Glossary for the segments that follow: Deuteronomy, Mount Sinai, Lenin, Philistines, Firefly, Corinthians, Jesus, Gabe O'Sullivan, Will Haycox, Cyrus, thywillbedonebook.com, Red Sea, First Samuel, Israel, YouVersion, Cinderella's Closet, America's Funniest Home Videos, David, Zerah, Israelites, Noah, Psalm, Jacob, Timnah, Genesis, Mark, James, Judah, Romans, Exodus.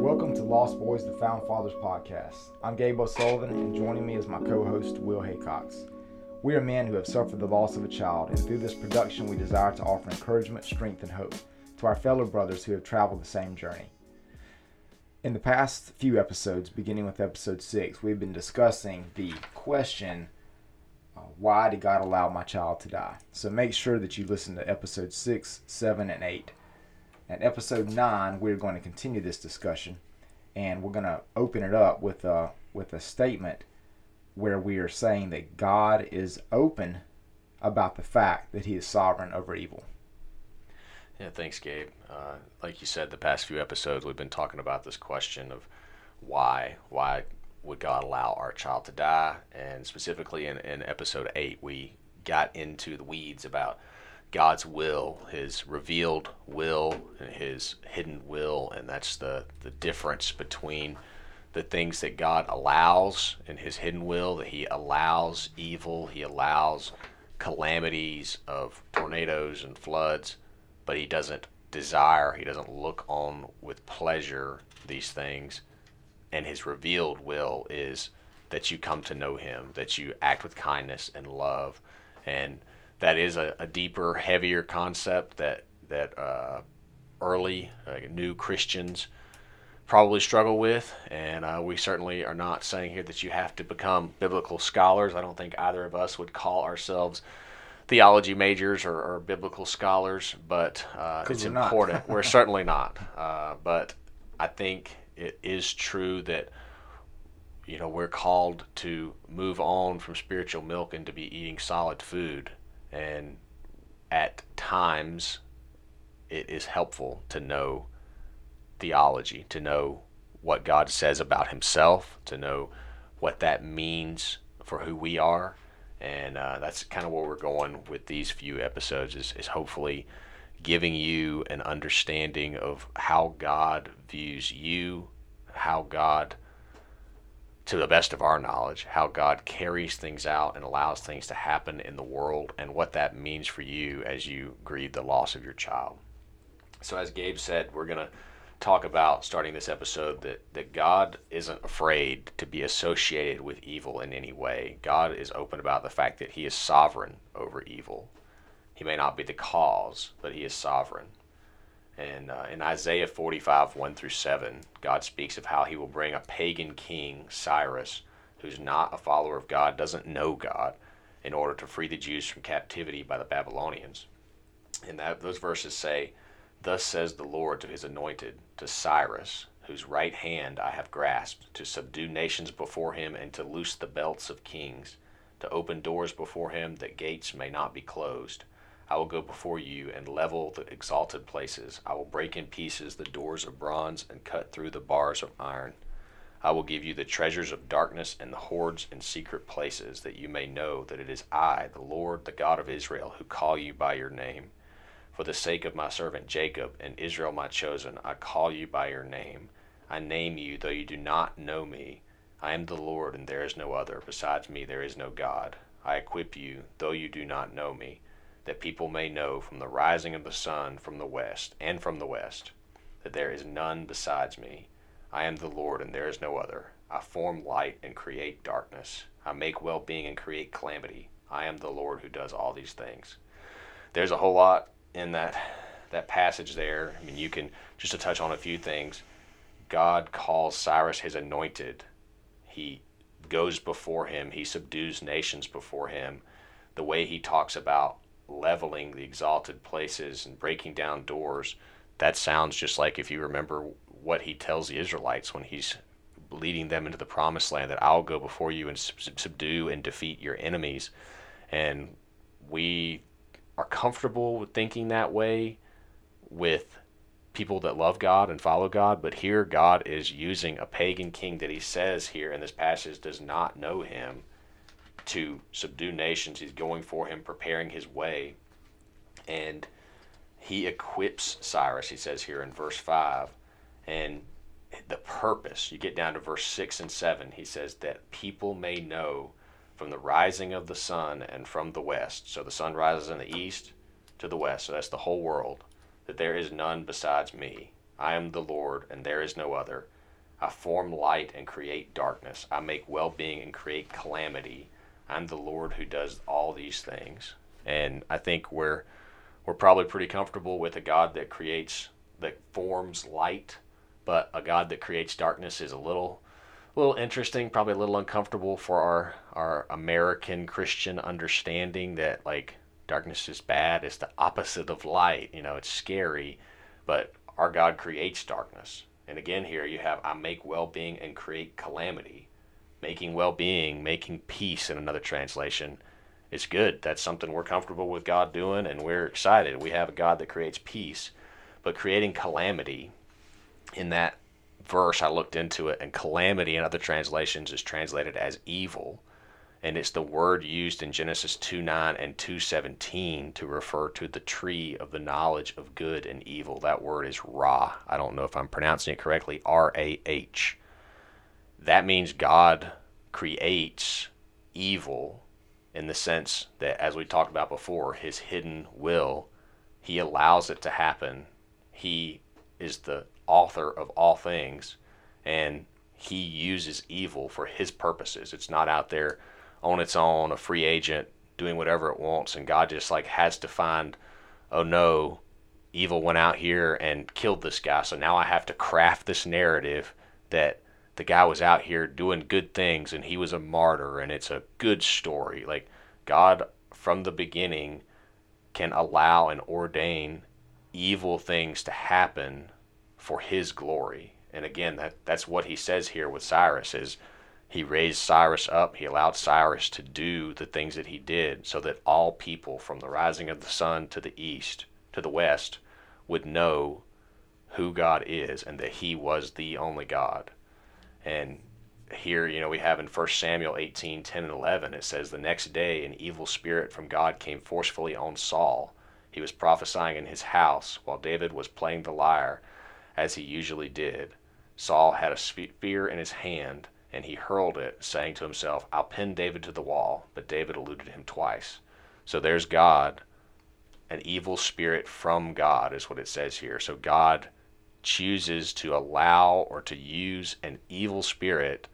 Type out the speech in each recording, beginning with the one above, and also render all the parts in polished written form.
Welcome to Lost Boys, the Found Fathers Podcast. I'm Gabe O'Sullivan, and joining me is my co-host, Will Haycox. We are men who have suffered the loss of a child, and through this production, we desire to offer encouragement, strength, and hope to our fellow brothers who have traveled the same journey. In the past few episodes, beginning with episode 6, we've been discussing the question, why did God allow my child to die? So make sure that you listen to episode 6, 7, and 8. At episode 9, we're going to continue this discussion, and we're going to open it up with a statement where we are saying that God is open about the fact that He is sovereign over evil. Yeah, thanks, Gabe. Like you said, the past few episodes we've been talking about this question of why would God allow our child to die? And specifically in episode 8, we got into the weeds about God's will, His revealed will, and His hidden will, and that's the difference between the things that God allows in His hidden will, that He allows evil, He allows calamities of tornadoes and floods, but He doesn't desire, He doesn't look on with pleasure these things, and His revealed will is that you come to know Him, that you act with kindness and love, and that is a deeper, heavier concept that early new Christians probably struggle with, and we certainly are not saying here that you have to become biblical scholars. I don't think either of us would call ourselves theology majors or biblical scholars, but it's important. We're certainly not, but I think it is true that we're called to move on from spiritual milk and to be eating solid food. And at times, it is helpful to know theology, to know what God says about Himself, to know what that means for who we are. And that's kind of where we're going with these few episodes is hopefully giving you an understanding of how God views you, how God, to the best of our knowledge, how God carries things out and allows things to happen in the world, and what that means for you as you grieve the loss of your child. So as Gabe said, we're going to talk about, starting this episode, that God isn't afraid to be associated with evil in any way. God is open about the fact that He is sovereign over evil. He may not be the cause, but He is sovereign. And in Isaiah 45, 1 through 7, God speaks of how He will bring a pagan king, Cyrus, who's not a follower of God, doesn't know God, in order to free the Jews from captivity by the Babylonians. And those verses say, "Thus says the Lord to His anointed, to Cyrus, whose right hand I have grasped, to subdue nations before him and to loose the belts of kings, to open doors before him that gates may not be closed. I will go before you and level the exalted places. I will break in pieces the doors of bronze and cut through the bars of iron. I will give you the treasures of darkness and the hoards and secret places, that you may know that it is I, the Lord, the God of Israel, who call you by your name. For the sake of my servant Jacob and Israel my chosen, I call you by your name. I name you, though you do not know me. I am the Lord, and there is no other. Besides me, there is no God. I equip you, though you do not know me, that people may know from the rising of the sun from the west, that there is none besides me. I am the Lord, and there is no other. I form light and create darkness. I make well-being and create calamity. I am the Lord who does all these things." There's a whole lot in that passage there. I mean, you can, just to touch on a few things, God calls Cyrus His anointed. He goes before him. He subdues nations before him. The way He talks about leveling the exalted places and breaking down doors, that sounds just like, if you remember what He tells the Israelites when He's leading them into the promised land, that I'll go before you and subdue and defeat your enemies. And we are comfortable with thinking that way with people that love God and follow God, but here God is using a pagan king that He says here in this passage does not know Him to subdue nations. He's going for him, preparing his way, and He equips Cyrus, he says here in verse 5, and the purpose, you get down to verse 6 and 7, he says that people may know from the rising of the sun and from the west. So the sun rises in the east to the west, so that's the whole world, that there is none besides me. I am the Lord, and there is no other. I form light and create darkness. I make well-being and create calamity. I'm the Lord who does all these things. And I think we're probably pretty comfortable with a God that creates, that forms light, but a God that creates darkness is a little interesting, probably a little uncomfortable for our American Christian understanding that, like, darkness is bad. It's the opposite of light. You know, it's scary, but our God creates darkness. And again, here you have, I make well-being and create calamity. Making well-being, making peace in another translation, is good. That's something we're comfortable with God doing, and we're excited. We have a God that creates peace, but creating calamity in that verse, I looked into it, and calamity in other translations is translated as evil, and it's the word used in Genesis 2:9 and 2:17 to refer to the tree of the knowledge of good and evil. That word is Ra. I don't know if I'm pronouncing it correctly, R-A-H. That means God creates evil in the sense that, as we talked about before, his hidden will, he allows it to happen. He is the author of all things, and he uses evil for his purposes. It's not out there on its own, a free agent doing whatever it wants, and God just like has to find, oh no, evil went out here and killed this guy, so now I have to craft this narrative that the guy was out here doing good things and he was a martyr and it's a good story. Like, God from the beginning can allow and ordain evil things to happen for his glory. And again, that's what he says here with Cyrus, is he raised Cyrus up. He allowed Cyrus to do the things that he did so that all people from the rising of the sun to the east, to the west, would know who God is and that he was the only God. And here, you know, we have in First Samuel 18:10 and 11, it says, the next day an evil spirit from God came forcefully on Saul. He was prophesying in his house while David was playing the lyre, as he usually did. Saul had a spear in his hand, and he hurled it, saying to himself, I'll pin David to the wall, but David eluded him twice. So there's God, an evil spirit from God is what it says here. So God chooses to allow or to use an evil spirit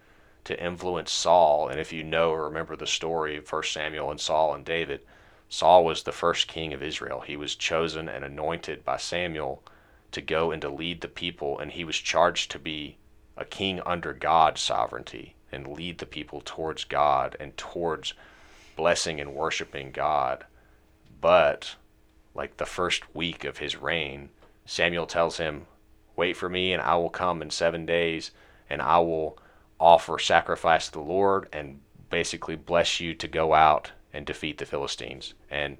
to influence Saul. And if you know or remember the story of 1 Samuel and Saul and David, Saul was the first king of Israel. He was chosen and anointed by Samuel to go and to lead the people, and he was charged to be a king under God's sovereignty and lead the people towards God and towards blessing and worshiping God. But like the first week of his reign, Samuel tells him, wait for me and I will come in 7 days and I will offer sacrifice to the Lord and basically bless you to go out and defeat the Philistines. And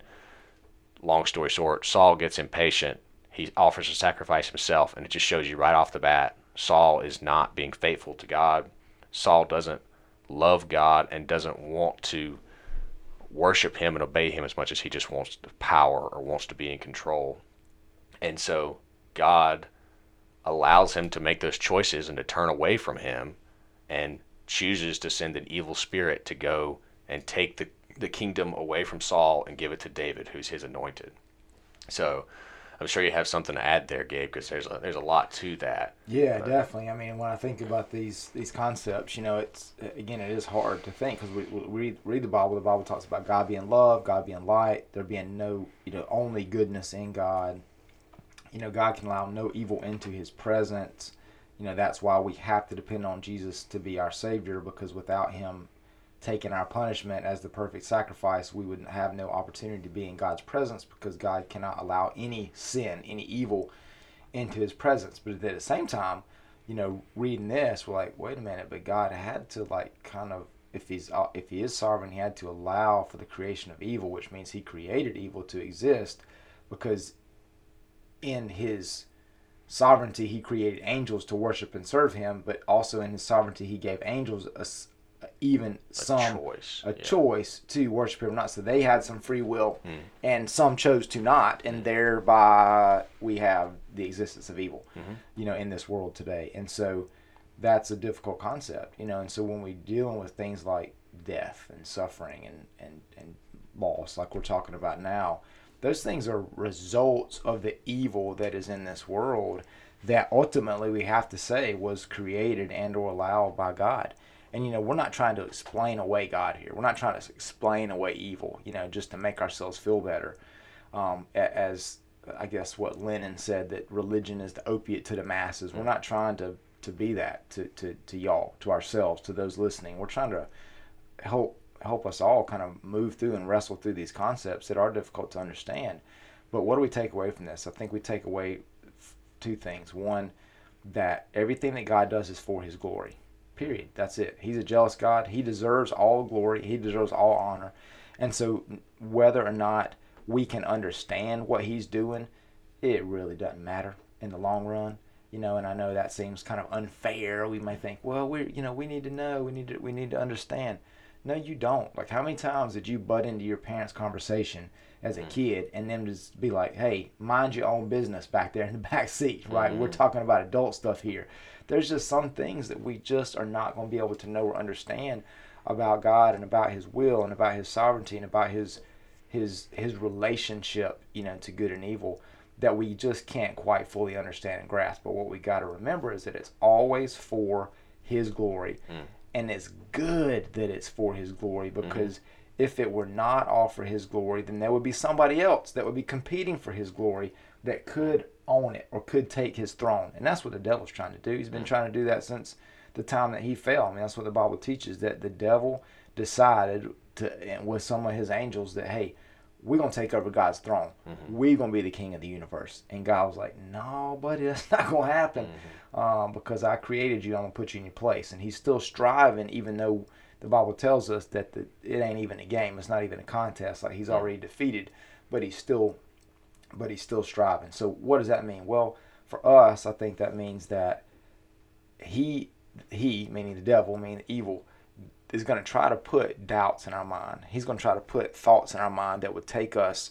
long story short, Saul gets impatient. He offers a sacrifice himself, and it just shows you right off the bat, Saul is not being faithful to God. Saul doesn't love God and doesn't want to worship him and obey him as much as he just wants power or wants to be in control. And so God allows him to make those choices and to turn away from him, and chooses to send an evil spirit to go and take the kingdom away from Saul and give it to David, who's his anointed. So I'm sure you have something to add there, Gabe, because there's a lot to that. Yeah, definitely. I mean, when I think about these concepts, you know, it's, again, it is hard to think, because we read the Bible. The Bible talks about God being love, God being light, there being no, you know, only goodness in God. You know, God can allow no evil into his presence. You know, that's why we have to depend on Jesus to be our Savior, because without him taking our punishment as the perfect sacrifice, we would have no opportunity to be in God's presence, because God cannot allow any sin, any evil into his presence. But at the same time, you know, reading this, we're like, wait a minute, but God had to, like, kind of, if he is sovereign, he had to allow for the creation of evil, which means he created evil to exist, because in his sovereignty, he created angels to worship and serve him, but also in his sovereignty, he gave angels a choice to worship him or not. So they had some free will, and some chose to not, and thereby we have the existence of evil, you know, in this world today. And so that's a difficult concept, you know. And so when we're dealing with things like death and suffering and loss, like we're talking about now, those things are results of the evil that is in this world that ultimately we have to say was created and or allowed by God. And, you know, we're not trying to explain away God here. We're not trying to explain away evil, you know, just to make ourselves feel better. As I guess what Lenin said, that religion is the opiate to the masses. We're not trying to be that to y'all, to ourselves, to those listening. We're trying to help us all kind of move through and wrestle through these concepts that are difficult to understand. But what do we take away from this? I think we take away two things. One, that everything that God does is for His glory. Period. That's it. He's a jealous God. He deserves all glory. He deserves all honor. And so whether or not we can understand what He's doing, it really doesn't matter in the long run. You know, and I know that seems kind of unfair. We may think, well, we need to know. We need to understand. No, you don't. Like, how many times did you butt into your parents' conversation as a kid and them just be like, hey, mind your own business back there in the back seat, right? Mm-hmm. We're talking about adult stuff here. There's just some things that we just are not going to be able to know or understand about God and about His will and about His sovereignty and about His relationship, you know, to good and evil, that we just can't quite fully understand and grasp. But what we got to remember is that it's always for His glory. Mm. And it's good that it's for His glory, because if it were not all for His glory, then there would be somebody else that would be competing for His glory that could own it or could take His throne. And that's what the devil's trying to do. He's been trying to do that since the time that he fell. I mean, that's what the Bible teaches, that the devil decided to, with some of his angels, that, hey, we're going to take over God's throne. Mm-hmm. We're going to be the king of the universe. And God was like, no, buddy, that's not going to happen, because I created you. I'm going to put you in your place. And he's still striving, even though the Bible tells us that it ain't even a game. It's not even a contest. Like, he's already defeated, but he's still striving. So what does that mean? Well, for us, I think that means that he meaning the devil, meaning evil, is going to try to put doubts in our mind. He's going to try to put thoughts in our mind that would take us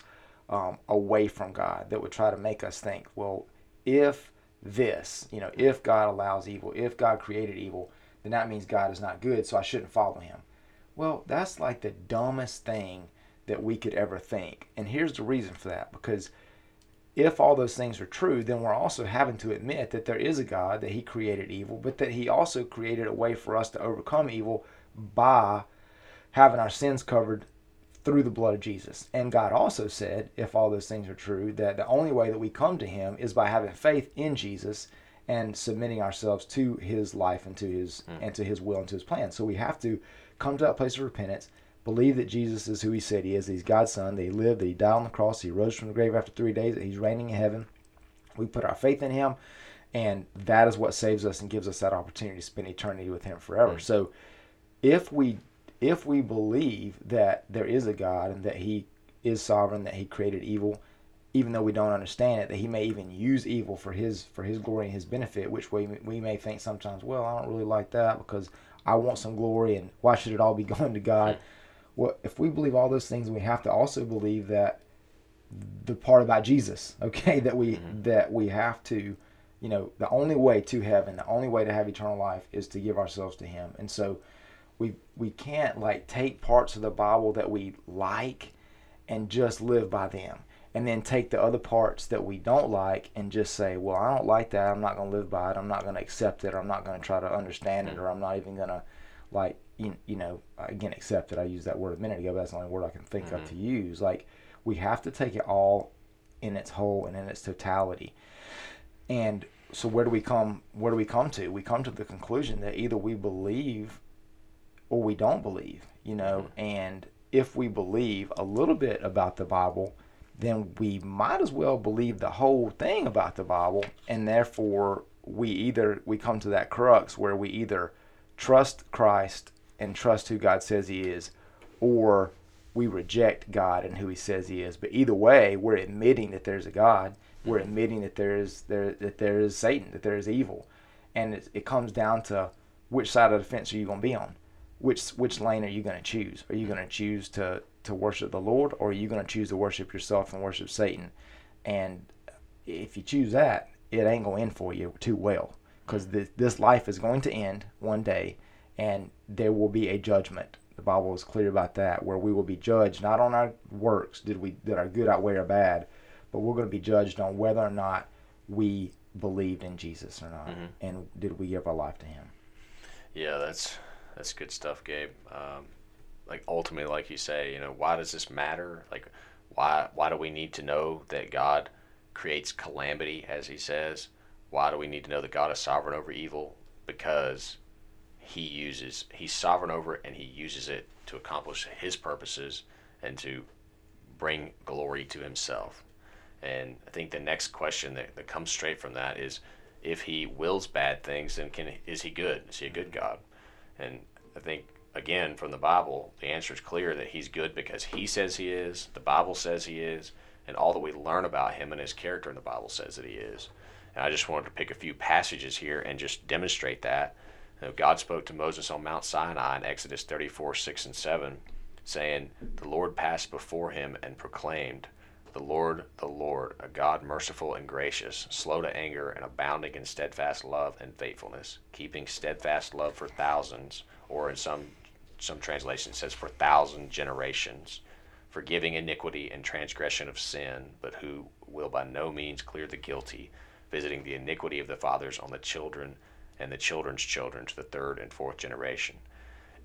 away from God, that would try to make us think, well, if this, you know, if God allows evil, if God created evil, then that means God is not good, so I shouldn't follow Him. Well, that's like the dumbest thing that we could ever think. And here's the reason for that, because if all those things are true, then we're also having to admit that there is a God, that He created evil, but that He also created a way for us to overcome evil by having our sins covered through the blood of Jesus. And God also said, if all those things are true, that the only way that we come to Him is by having faith in Jesus and submitting ourselves to His life and to His and to His will and to His plan. So we have to come to that place of repentance, believe that Jesus is who He said He is, that He's God's Son, that He lived, that He died on the cross, He rose from the grave after 3 days, that He's reigning in heaven. We put our faith in Him, and that is what saves us and gives us that opportunity to spend eternity with Him forever. So if we believe that there is a God and that He is sovereign, that He created evil, even though we don't understand it, that He may even use evil for his glory and His benefit, which we may think sometimes, well, I don't really like that because I want some glory, and why should it all be going to God? Well, if we believe all those things, we have to also believe that the part about Jesus, okay, that we have to, you know, the only way to heaven, the only way to have eternal life is to give ourselves to Him. And so we can't, like, take parts of the Bible that we like and just live by them, and then take the other parts that we don't like and just say, well, I don't like that, I'm not going to live by it, I'm not going to accept it, or I'm not going to try to understand it, or I'm not even going to, like, you know, again, accept it. I used that word a minute ago, but that's the only word I can think of to use. Like, we have to take it all in its whole and in its totality. And so where do we come to? We come to the conclusion that either we believe or we don't believe, you know, and if we believe a little bit about the Bible, then we might as well believe the whole thing about the Bible, and therefore we come to that crux where we either trust Christ and trust who God says He is, or we reject God and who He says He is. But either way, we're admitting that there's a God, we're admitting that there is Satan, that there is evil, and it comes down to which side of the fence are you going to be on? Which lane are you going to choose? Are you going to choose to worship the Lord, or are you going to choose to worship yourself and worship Satan? And if you choose that, it ain't going to end for you too well, because this life is going to end one day, and there will be a judgment. The Bible is clear about that, where we will be judged not on our works, did our good outweigh our bad, but we're going to be judged on whether or not we believed in Jesus or not, mm-hmm. and did we give our life to Him? Yeah, that's good stuff, Gabe. Like ultimately, like you say, you know, why does this matter? Like, why do we need to know that God creates calamity, as He says? Why do we need to know that God is sovereign over evil? Because He's sovereign over it, and He uses it to accomplish His purposes and to bring glory to Himself. And I think the next question that comes straight from that is, if He wills bad things, then is He good? Is He a good God? And I think, again, from the Bible, the answer is clear that He's good because He says He is, the Bible says He is, and all that we learn about Him and His character in the Bible says that He is. And I just wanted to pick a few passages here and just demonstrate that. You know, God spoke to Moses on Mount Sinai in Exodus 34:6-7, saying, "The Lord passed before him and proclaimed, 'The Lord, a God merciful and gracious, slow to anger and abounding in steadfast love and faithfulness, keeping steadfast love for thousands,'" or in some translation it says for 1,000 generations, "forgiving iniquity and transgression of sin, but who will by no means clear the guilty, visiting the iniquity of the fathers on the children and the children's children to the third and fourth generation."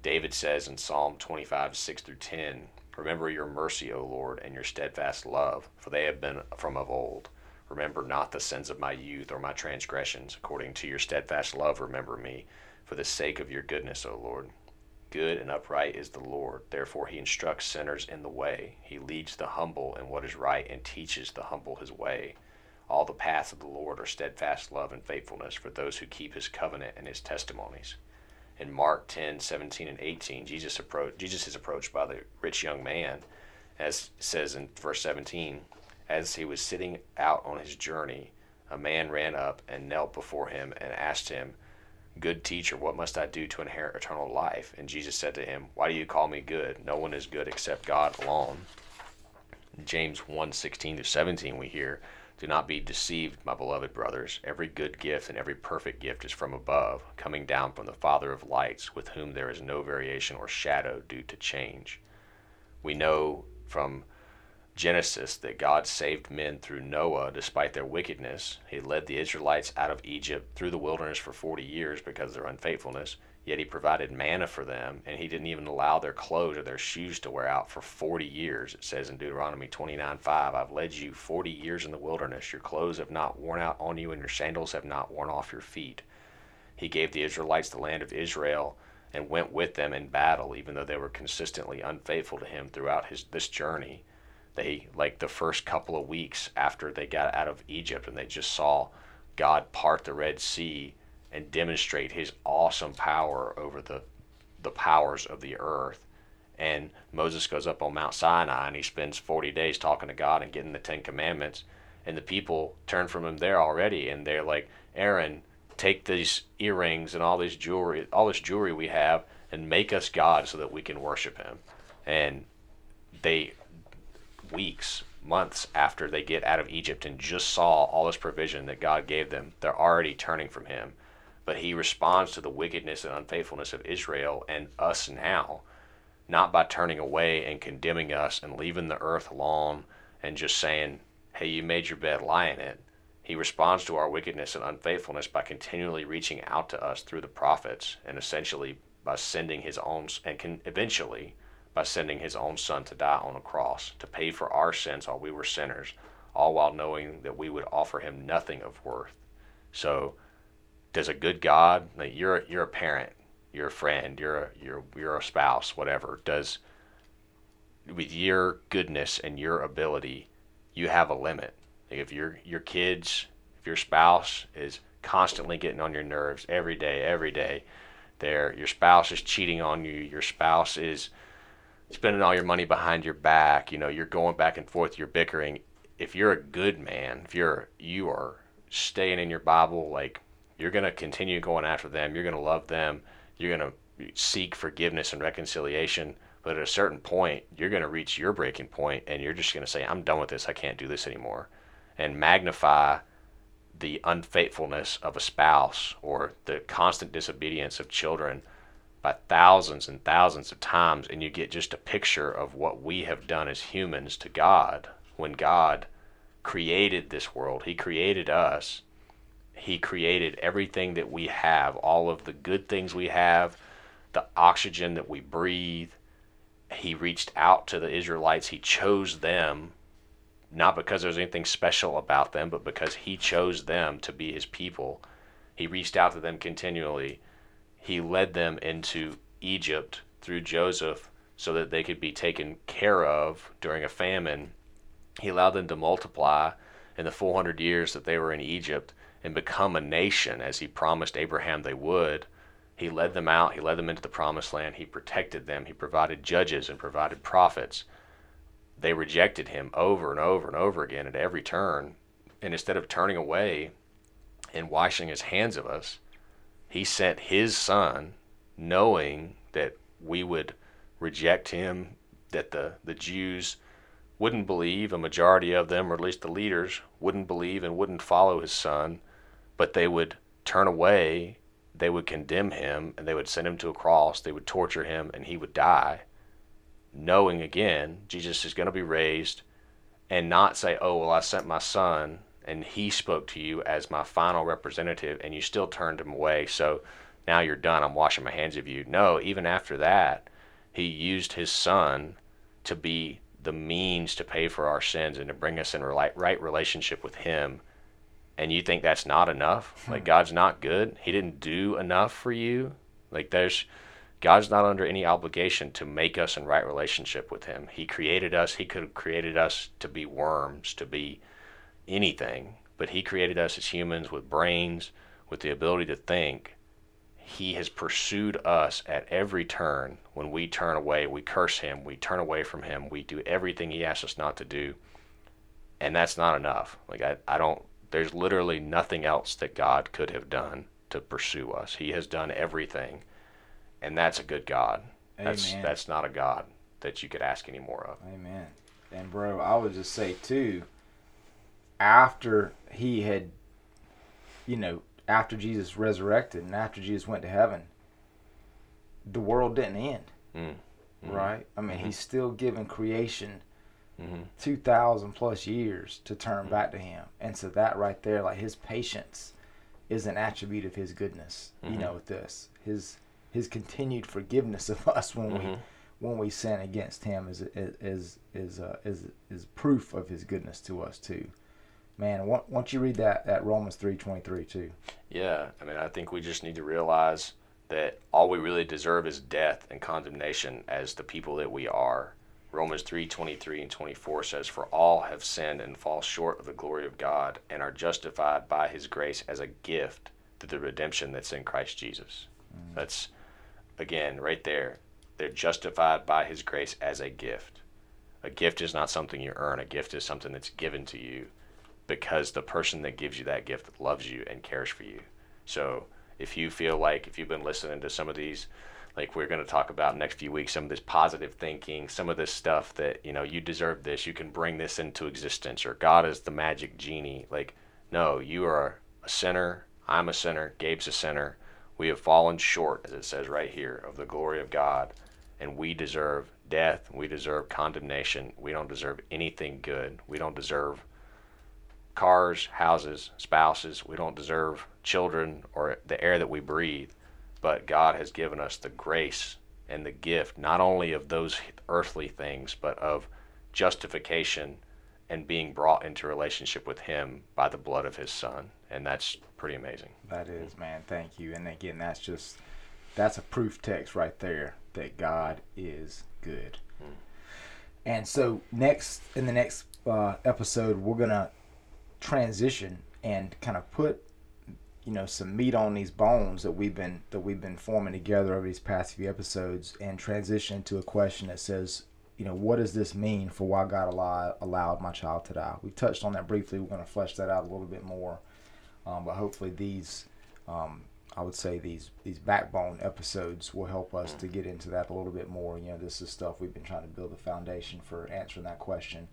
David says in Psalm 25:6-10, "Remember your mercy, O Lord, and your steadfast love, for they have been from of old. Remember not the sins of my youth or my transgressions. According to your steadfast love, remember me, for the sake of your goodness, O Lord. Good and upright is the Lord. Therefore he instructs sinners in the way. He leads the humble in what is right and teaches the humble his way. All the paths of the Lord are steadfast love and faithfulness for those who keep his covenant and his testimonies." In Mark 10:17-18, Jesus is approached by the rich young man, as it says in verse 17, "As he was sitting out on his journey, a man ran up and knelt before him and asked him, 'Good teacher, what must I do to inherit eternal life?' And Jesus said to him, 'Why do you call me good? No one is good except God alone.'" James 1:16-17 we hear, "Do not be deceived, my beloved brothers. Every good gift and every perfect gift is from above, coming down from the Father of lights, with whom there is no variation or shadow due to change." We know from Genesis that God saved men through Noah despite their wickedness. He led the Israelites out of Egypt through the wilderness for 40 years because of their unfaithfulness, yet he provided manna for them, and he didn't even allow their clothes or their shoes to wear out for 40 years. It says in Deuteronomy 29:5, "I've led you 40 years in the wilderness. Your clothes have not worn out on you, and your sandals have not worn off your feet." He gave the Israelites the land of Israel and went with them in battle, even though they were consistently unfaithful to him throughout this journey. They, like the first couple of weeks after they got out of Egypt, and they just saw God part the Red Sea and demonstrate his awesome power over the powers of the earth. And Moses goes up on Mount Sinai and he spends 40 days talking to God and getting the Ten Commandments, and the people turn from him there already, and they're like, "Aaron, take these earrings and all this jewelry we have, and make us God so that we can worship him." And they, weeks, months after they get out of Egypt and just saw all this provision that God gave them, they're already turning from him. But he responds to the wickedness and unfaithfulness of Israel and us now, not by turning away and condemning us and leaving the earth alone and just saying, "Hey, you made your bed, lie in it." He responds to our wickedness and unfaithfulness by continually reaching out to us through the prophets, and essentially by sending his own, and can eventually by sending his own son to die on a cross to pay for our sins while we were sinners, all while knowing that we would offer him nothing of worth. So, does a good God, like you're a parent, you're a friend, you're a spouse, whatever, does, with your goodness and your ability, you have a limit? Like if your kids, if your spouse is constantly getting on your nerves every day, your spouse is cheating on you, your spouse is spending all your money behind your back, you know, you're going back and forth, you're bickering. If you're a good man, if you are staying in your Bible, like, you're going to continue going after them. You're going to love them. You're going to seek forgiveness and reconciliation. But at a certain point, you're going to reach your breaking point, and you're just going to say, "I'm done with this. I can't do this anymore." And magnify the unfaithfulness of a spouse or the constant disobedience of children by thousands and thousands of times. And you get just a picture of what we have done as humans to God. When God created this world, he created us He created everything that we have, all of the good things we have, the oxygen that we breathe. He reached out to the Israelites. He chose them, not because there's anything special about them, but because he chose them to be his people. He reached out to them continually. He led them into Egypt through Joseph so that they could be taken care of during a famine. He allowed them to multiply in the 400 years that they were in Egypt and become a nation as he promised Abraham they would. He led them out. He led them into the promised land. He protected them. He provided judges and provided prophets. They rejected him over and over and over again at every turn. And instead of turning away and washing his hands of us, he sent his son, knowing that we would reject him, that the Jews wouldn't believe, a majority of them, or at least the leaders, wouldn't believe and wouldn't follow his son, but they would turn away. They would condemn him, and they would send him to a cross. They would torture him, and he would die, knowing again Jesus is going to be raised, and not say, oh, well, I sent my son, and he spoke to you as my final representative, and you still turned him away, so now you're done. I'm washing my hands of you. No, even after that, he used his son to be the means to pay for our sins and to bring us in right relationship with him. And you think that's not enough? Like, God's not good? He didn't do enough for you? Like, God's not under any obligation to make us in right relationship with him. He created us. He could have created us to be worms, to be anything, but he created us as humans with brains, with the ability to think. He has pursued us at every turn. When we turn away, we curse him, we turn away from him, we do everything he asks us not to do, and that's not enough. Like, there's literally nothing else that God could have done to pursue us. He has done everything, and that's a good God. Amen. That's not a God that you could ask any more of. Amen. And bro, I would just say too, after he had, after Jesus resurrected and after Jesus went to heaven, the world didn't end. Mm-hmm. Right? I mean, mm-hmm. he's still giving creation 2,000 plus years to turn back to him. And so that right there, like, his patience is an attribute of his goodness, with this. His continued forgiveness of us when we sin against him is proof of his goodness to us too. Man, why don't you read that Romans 3:23 too? Yeah, I mean, I think we just need to realize that all we really deserve is death and condemnation as the people that we are. Romans 3:23 and 24 says, "For all have sinned and fall short of the glory of God and are justified by his grace as a gift through the redemption that's in Christ Jesus." Mm. That's, again, right there. They're justified by his grace as a gift. A gift is not something you earn. A gift is something that's given to you because the person that gives you that gift loves you and cares for you. So if you feel like, if you've been listening to some of these, like we're going to talk about next few weeks, some of this positive thinking, some of this stuff that, you deserve this, you can bring this into existence, or God is the magic genie. Like, no, you are a sinner. I'm a sinner. Gabe's a sinner. We have fallen short, as it says right here, of the glory of God, and we deserve death. We deserve condemnation. We don't deserve anything good. We don't deserve cars, houses, spouses. We don't deserve children or the air that we breathe. But God has given us the grace and the gift, not only of those earthly things, but of justification and being brought into relationship with him by the blood of his son. And that's pretty amazing. That is, man. Thank you. And again, that's a proof text right there that God is good. Mm. And so in the next episode, we're going to transition and kind of put some meat on these bones that we've been forming together over these past few episodes, and transition to a question that says, what does this mean for why God allowed my child to die? We touched on that briefly. We're going to flesh that out a little bit more, but hopefully these backbone episodes will help us to get into that a little bit more. This is stuff we've been trying to build a foundation for answering that question.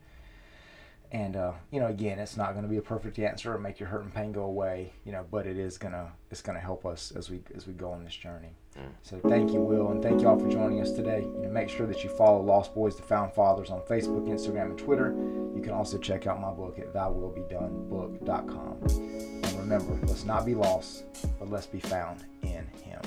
And, again, it's not going to be a perfect answer or make your hurt and pain go away, but it's going to help us as we go on this journey. Mm. So thank you, Will, and thank you all for joining us today. Make sure that you follow Lost Boys, the Found Fathers on Facebook, Instagram, and Twitter. You can also check out my book at thywillbedonebook.com. And remember, let's not be lost, but let's be found in Him.